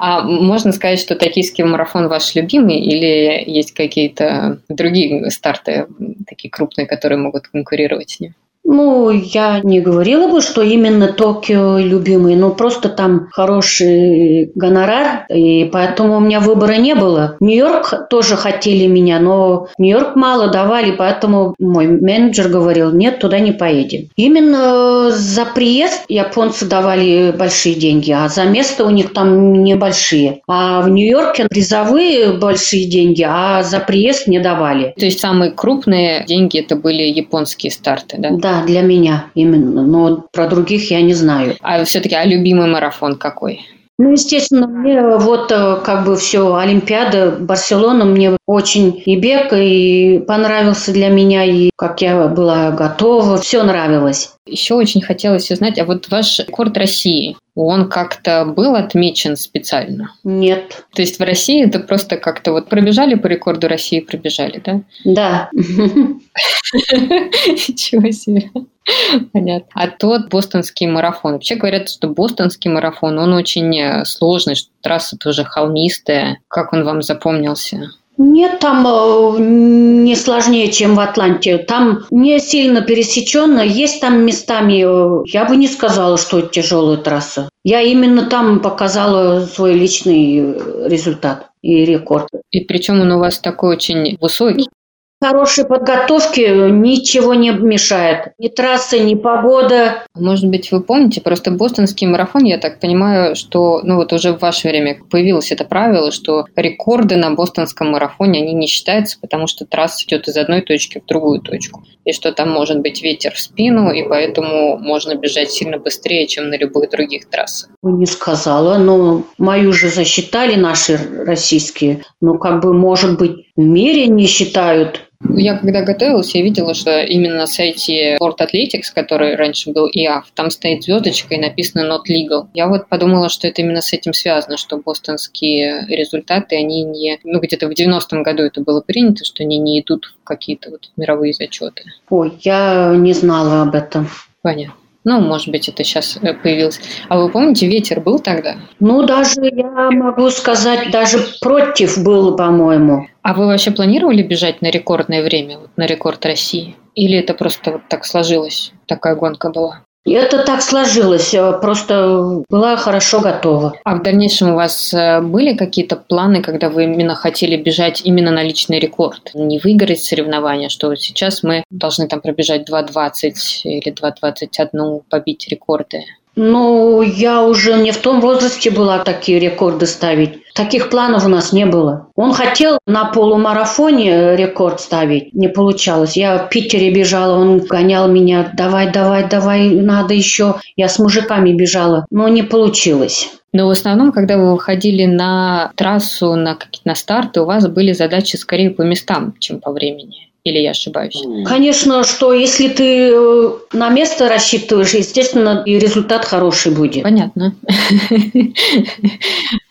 А можно сказать, что токийский марафон ваш любимый, или есть какие-то другие старты, такие крупные, которые могут конкурировать с ним? Ну, я не говорила бы, что именно Токио любимый, но просто там хороший гонорар, и поэтому у меня выбора не было. Нью-Йорк тоже хотели меня, но Нью-Йорк мало давали, поэтому мой менеджер говорил, нет, туда не поедем. Именно за приезд японцы давали большие деньги, а за место у них там небольшие. А в Нью-Йорке призовые большие деньги, а за приезд не давали. То есть самые крупные деньги это были японские старты, да? Да. Для меня именно, но про других я не знаю. А все-таки, а любимый марафон какой? Ну, естественно, мне вот как бы все, Олимпиада, Барселона, мне очень и бег, и понравился для меня, и как я была готова, все нравилось. Еще очень хотелось узнать, а вот ваш рекорд России, он как-то был отмечен специально? Нет. То есть в России это просто как-то вот пробежали по рекорду России, пробежали, да? Да. Ничего себе. Понятно. А тот бостонский марафон. Вообще говорят, что бостонский марафон, он очень сложный, что трасса тоже холмистая. Как он вам запомнился? Нет, там не сложнее, чем в Атланте. Там не сильно пересеченно. Есть там местами, я бы не сказала, что это тяжелая трасса. Я именно там показала свой личный результат и рекорд. И причем он у вас такой очень высокий. Хорошей подготовки ничего не мешает. Ни трассы, ни погода. Может быть, вы помните, просто бостонский марафон, я так понимаю, что ну вот уже в ваше время появилось это правило, что рекорды на бостонском марафоне, они не считаются, потому что трасса идет из одной точки в другую точку. И что там может быть ветер в спину, и поэтому можно бежать сильно быстрее, чем на любых других трассах. Не сказала, но мою же засчитали наши российские. Ну, как бы, может быть, в мире не считают. Я когда готовилась, я видела, что именно на сайте World Athletics, который раньше был и а эф, там стоит звездочка и написано Not Legal. Я вот подумала, что это именно с этим связано, что бостонские результаты, они не... Ну, где-то в девяностом году это было принято, что они не идут в какие-то вот мировые зачеты. Ой, я не знала об этом. Понятно. Ну, может быть, это сейчас появилось. А вы помните, ветер был тогда? Ну, даже я могу сказать, даже против был, по-моему. А вы вообще планировали бежать на рекордное время, вот, на рекорд России? Или это просто вот так сложилось, такая гонка была? Это так сложилось, просто была хорошо готова. А в дальнейшем у вас были какие-то планы, когда вы именно хотели бежать именно на личный рекорд? Не выиграть соревнования, что сейчас мы должны там пробежать два двадцать или два двадцать один, побить рекорды? Ну, я уже не в том возрасте была такие рекорды ставить. Таких планов у нас не было. Он хотел на полумарафоне рекорд ставить, не получалось. Я в Питере бежала, он гонял меня. Давай, давай, давай, надо еще. Я с мужиками бежала, но не получилось. Но в основном, когда вы выходили на трассу, на, на старты, у вас были задачи скорее по местам, чем по времени. Или я ошибаюсь? Конечно, что если ты на место рассчитываешь, естественно, и результат хороший будет. Понятно.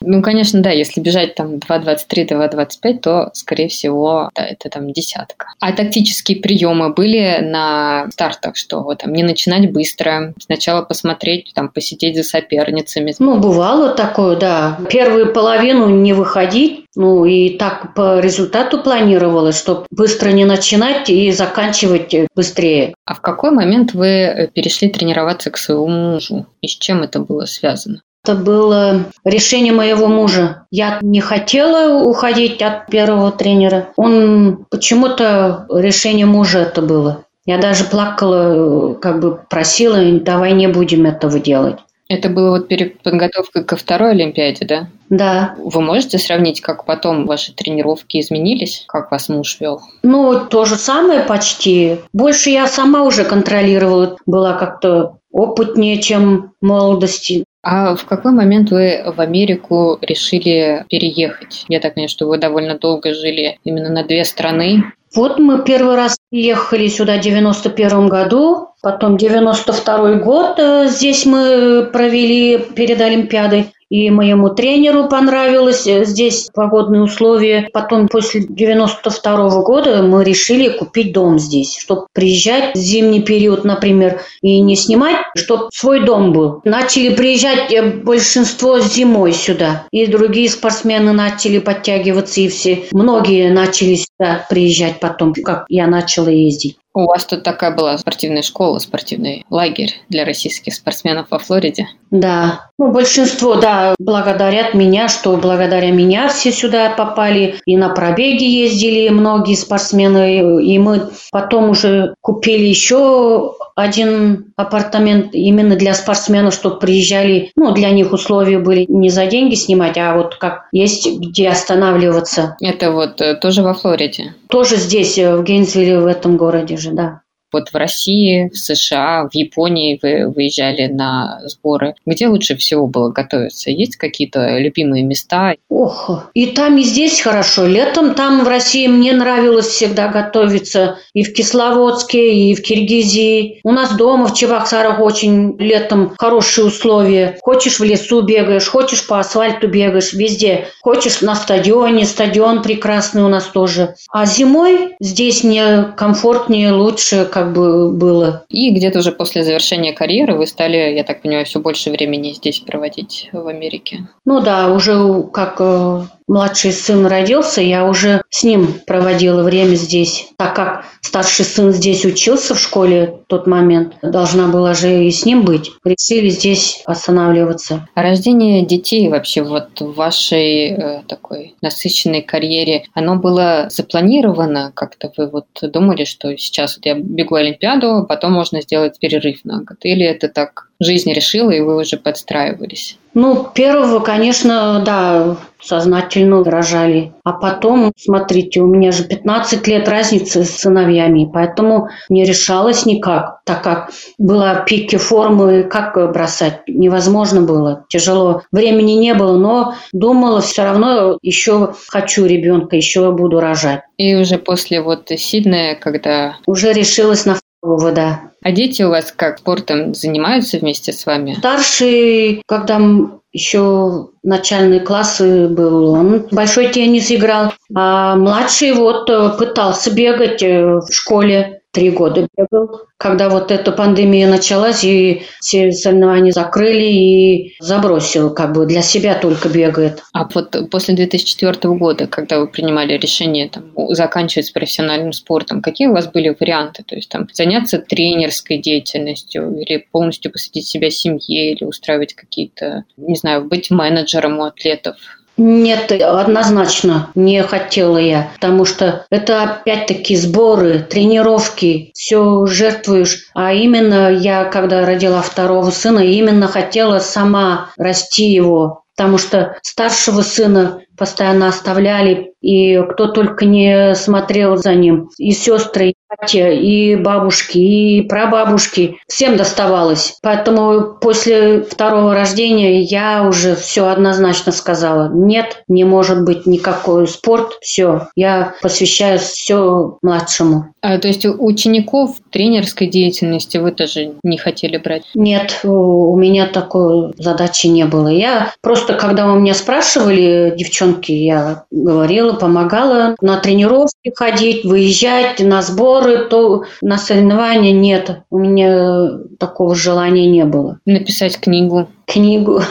Ну, конечно, да, если бежать там два двадцать три - два двадцать пять, то, скорее всего, да, это там десятка. А тактические приемы были на стартах, что вот там не начинать быстро, сначала посмотреть, там посидеть за соперницами. Ну, бывало такое, да. Первую половину не выходить, ну, и так по результату планировалось, чтобы быстро не начинать и заканчивать быстрее. А в какой момент вы перешли тренироваться к своему мужу? И с чем это было связано? Это было решение моего мужа. Я не хотела уходить от первого тренера. Он почему-то решение мужа это было. Я даже плакала, как бы просила, давай не будем этого делать. Это было вот перед подготовкой ко второй Олимпиаде, да? Да. Вы можете сравнить, как потом ваши тренировки изменились, как вас муж вел? Ну, то же самое почти. Больше я сама уже контролировала, была как-то опытнее, чем в молодости. А в какой момент вы в Америку решили переехать? Я так понимаю, что вы довольно долго жили именно на две страны. Вот мы первый раз ехали сюда в девяносто первом году, потом девяносто второй год здесь мы провели перед Олимпиадой. И моему тренеру понравилось здесь погодные условия. Потом после девяносто второго года мы решили купить дом здесь, чтобы приезжать в зимний период, например, и не снимать, чтобы свой дом был. Начали приезжать большинство зимой сюда. И другие спортсмены начали подтягиваться, и все. Многие начали сюда приезжать потом, как я начала ездить. У вас тут такая была спортивная школа, спортивный лагерь для российских спортсменов во Флориде? Да. Ну, большинство, да, благодарят меня, что благодаря меня все сюда попали. И на пробеги ездили многие спортсмены. И мы потом уже купили еще один апартамент именно для спортсменов, чтобы приезжали. Ну, для них условия были не за деньги снимать, а вот как есть, где останавливаться. Это вот тоже во Флориде? Тоже здесь, в Гейнсвилле, в этом городе же, да. Вот в России, в США, в Японии вы выезжали на сборы. Где лучше всего было готовиться? Есть какие-то любимые места? Ох, и там, и здесь хорошо. Летом там в России мне нравилось всегда готовиться. И в Кисловодске, и в Киргизии. У нас дома в Чебоксарах очень летом хорошие условия. Хочешь в лесу бегаешь, хочешь по асфальту бегаешь, везде. Хочешь на стадионе, стадион прекрасный у нас тоже. А зимой здесь мне комфортнее, лучше, как бы было. И где-то уже после завершения карьеры вы стали, я так понимаю, все больше времени здесь проводить в Америке. Ну да, уже как э, младший сын родился, я уже с ним проводила время здесь. Так как старший сын здесь учился в школе в тот момент, должна была же и с ним быть. Решили здесь останавливаться. Рождение детей вообще вот в вашей э, такой насыщенной карьере, оно было запланировано? Как-то вы вот думали, что сейчас вот я бегу Олимпиаду, потом можно сделать перерыв на год? Или это так жизнь решила, и вы уже подстраивались? Ну, первого, конечно, да, сознательно рожали. А потом, смотрите, у меня же пятнадцать лет разницы с сыновьями, поэтому не решалось никак, так как была в пике формы, как бросать, невозможно было, тяжело. Времени не было, но думала, все равно еще хочу ребенка, еще буду рожать. И уже после вот Сиднея, когда... Уже решилась на второго, да. А дети у вас как, спортом занимаются вместе с вами? Старший, когда еще начальные классы был, он большой теннис играл, а младший вот пытался бегать в школе. Три года бегал, когда вот эта пандемия началась, и все соревнования закрыли и забросил, как бы для себя только бегает. А вот после две тысячи четвёртого года, когда вы принимали решение там, заканчивать профессиональным спортом, какие у вас были варианты? То есть там заняться тренерской деятельностью или полностью посвятить себя семье, или устраивать какие-то, не знаю, быть менеджером у атлетов? Нет, однозначно не хотела я, потому что это опять-таки сборы, тренировки, все жертвуешь. А именно я, когда родила второго сына, именно хотела сама расти его, потому что старшего сына постоянно оставляли, и кто только не смотрел за ним, и сестры, и братья, и бабушки, и прабабушки, всем доставалось. Поэтому после второго рождения я уже все однозначно сказала: нет, не может быть никакой спорт, все, я посвящаю все младшему. А, то есть учеников тренерской деятельности вы тоже не хотели брать? Нет, у меня такой задачи не было. Я просто, когда у меня спрашивали девчонки, я говорила, помогала на тренировки ходить, выезжать на сборы, то на соревнования нет. У меня такого желания не было. Написать книгу? Книгу.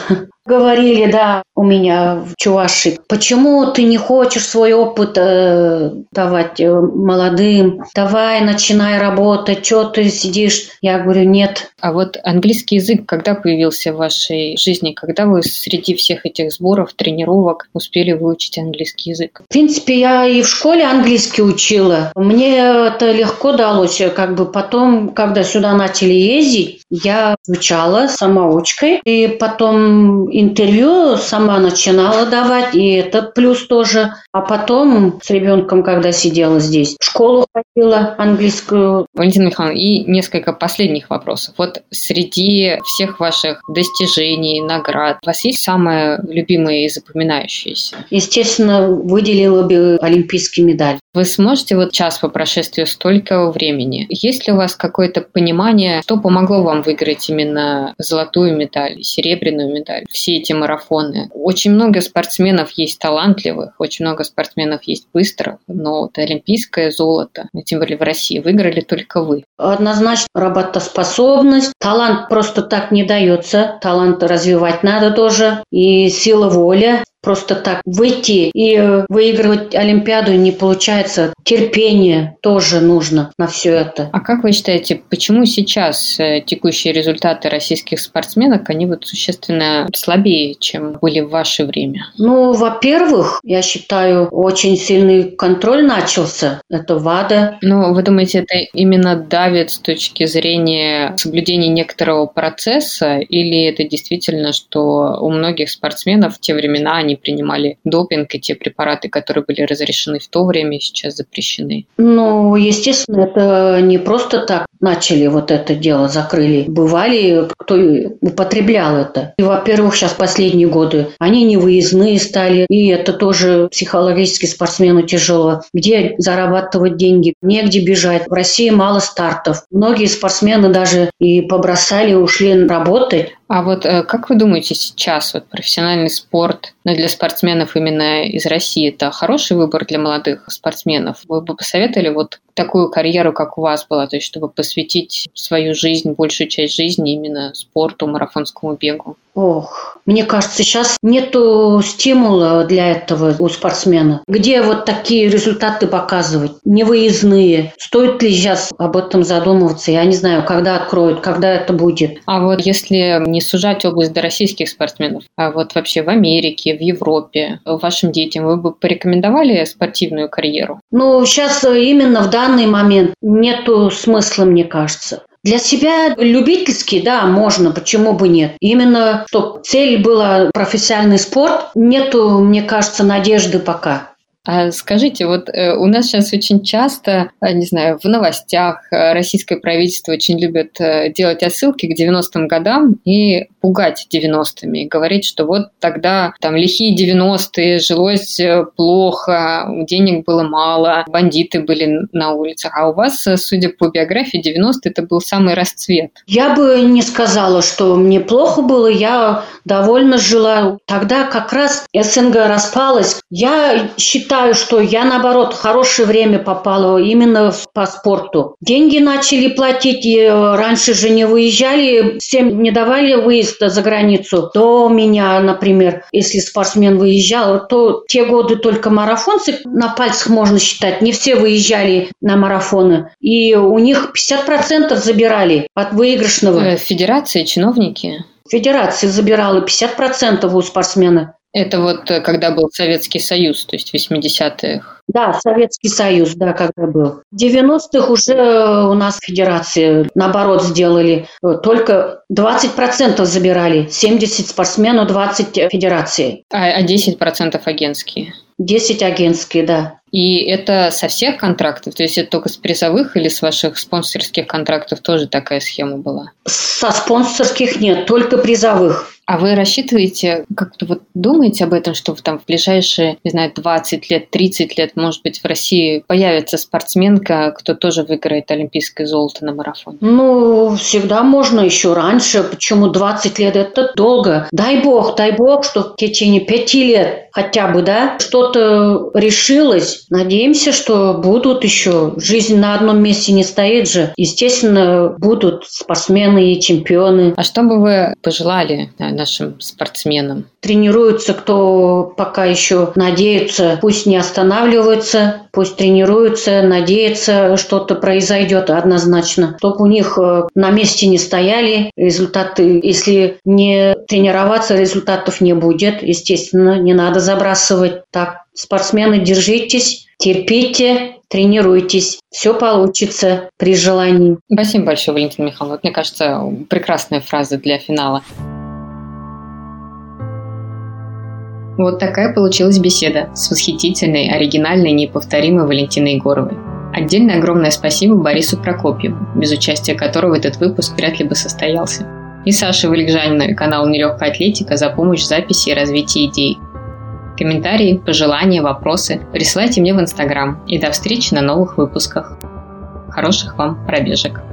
Говорили, да, у меня в Чувашии. Почему ты не хочешь свой опыт э, давать э, молодым? Давай, начинай работать, что ты сидишь? Я говорю, нет. А вот английский язык когда появился в вашей жизни? Когда вы среди всех этих сборов, тренировок успели выучить английский язык? В принципе, я и в школе английский учила. Мне это легко далось. Как бы потом, когда сюда начали ездить, я изучала самоучкой, и потом интервью сама начинала давать, и это плюс тоже. А потом с ребенком, когда сидела здесь, в школу ходила английскую. Валентина Михайловна, и несколько последних вопросов. Вот среди всех ваших достижений, наград, у вас есть самое любимое и запоминающееся? Естественно, выделила бы олимпийские медали. Вы сможете вот час по прошествию столько времени? Есть ли у вас какое-то понимание, что помогло вам выиграть именно золотую медаль, серебряную медаль, все эти марафоны? Очень много спортсменов есть талантливых, очень много спортсменов есть быстро, но вот олимпийское золото, тем более в России, выиграли только вы. Однозначно работоспособность, талант просто так не дается, талант развивать надо тоже, и сила воли. Просто так выйти и выигрывать Олимпиаду не получается. Терпение тоже нужно на все это. А как вы считаете, почему сейчас текущие результаты российских спортсменок, они вот существенно слабее, чем были в ваше время? Ну, во-первых, я считаю, очень сильный контроль начался. Это ВАДА. Ну, вы думаете, это именно давит с точки зрения соблюдения некоторого процесса? Или это действительно, что у многих спортсменов в те времена они принимали допинг, и те препараты, которые были разрешены в то время, сейчас запрещены? Ну, естественно, это не просто так начали вот это дело, закрыли. Бывали, кто употреблял это. И, во-первых, сейчас последние годы они невыездные стали, и это тоже психологически спортсмену тяжело. Где зарабатывать деньги? Негде бежать. В России мало стартов. Многие спортсмены даже и побросали, ушли работать. А вот как вы думаете, сейчас вот профессиональный спорт, но для спортсменов именно из России, это хороший выбор для молодых спортсменов? Вы бы посоветовали вот такую карьеру, как у вас была, то есть чтобы посвятить свою жизнь, большую часть жизни именно спорту, марафонскому бегу? Ох, мне кажется, сейчас нету стимула для этого у спортсмена. Где вот такие результаты показывать? Невыездные. Стоит ли сейчас об этом задумываться? Я не знаю, когда откроют, когда это будет. А вот если не сужать область до российских спортсменов, а вот вообще в Америке, в Европе, вашим детям вы бы порекомендовали спортивную карьеру? Ну, сейчас именно в данный момент нету смысла, мне кажется. Для себя любительский, да, можно, почему бы нет. Именно, чтобы цель была профессиональный спорт, нету, мне кажется, надежды пока. А скажите, вот э, у нас сейчас очень часто, не знаю, в новостях российское правительство очень любит э, делать отсылки к девяностым годам и пугать девяностыми, и говорить, что вот тогда там лихие девяностые, жилось плохо, денег было мало, бандиты были на улицах. А у вас, судя по биографии, девяностые это был самый расцвет. Я бы не сказала, что мне плохо было, я довольно жила. Тогда как раз СНГ распалась. Я считаю, считаю, что я, наоборот, в хорошее время попала именно по спорту. Деньги начали платить, и раньше же не выезжали, всем не давали выезд за границу. До меня, например, если спортсмен выезжал, то те годы только марафонцы на пальцах можно считать, не все выезжали на марафоны. И у них пятьдесят процентов забирали от выигрышного. Федерации, чиновники? Федерация забирала пятьдесят процентов у спортсмена. Это вот когда был Советский Союз, то есть восьмидесятых. Да, Советский Союз, да, когда был. В девяностых уже у нас федерации, наоборот, сделали. Только двадцать процентов забирали, семьдесят спортсменов, двадцать федераций. А десять процентов агентские? десять агентские, да. И это со всех контрактов? То есть это только с призовых или с ваших спонсорских контрактов тоже такая схема была? Со спонсорских нет, только призовых. А вы рассчитываете, как-то вот думаете об этом, что там в ближайшие, не знаю, двадцать лет, тридцать лет, может быть, в России появится спортсменка, кто тоже выиграет олимпийское золото на марафоне? Ну, всегда можно еще раньше. Почему двадцать лет? Это долго. Дай бог, дай бог, что в течение пяти лет хотя бы, да, что-то решилось. Надеемся, что будут еще. Жизнь на одном месте не стоит же. Естественно, будут спортсмены и чемпионы. А что бы вы пожелали нашим спортсменам? Тренируются, кто пока еще надеется, пусть не останавливаются, пусть тренируются, надеются, что-то произойдет однозначно. Чтобы у них на месте не стояли результаты. Если не тренироваться, результатов не будет. Естественно, не надо забрасывать. Так, спортсмены, держитесь, терпите, тренируйтесь. Все получится при желании. Спасибо большое, Валентина Михайловна. Мне кажется, прекрасная фраза для финала. Вот такая получилась беседа с восхитительной, оригинальной, неповторимой Валентиной Егоровой. Отдельное огромное спасибо Борису Прокопьеву, без участия которого этот выпуск вряд ли бы состоялся. И Саше Валикжанину и каналу «Нелегкая атлетика» за помощь в записи и развитии идей. Комментарии, пожелания, вопросы присылайте мне в Инстаграм. И до встречи на новых выпусках. Хороших вам пробежек!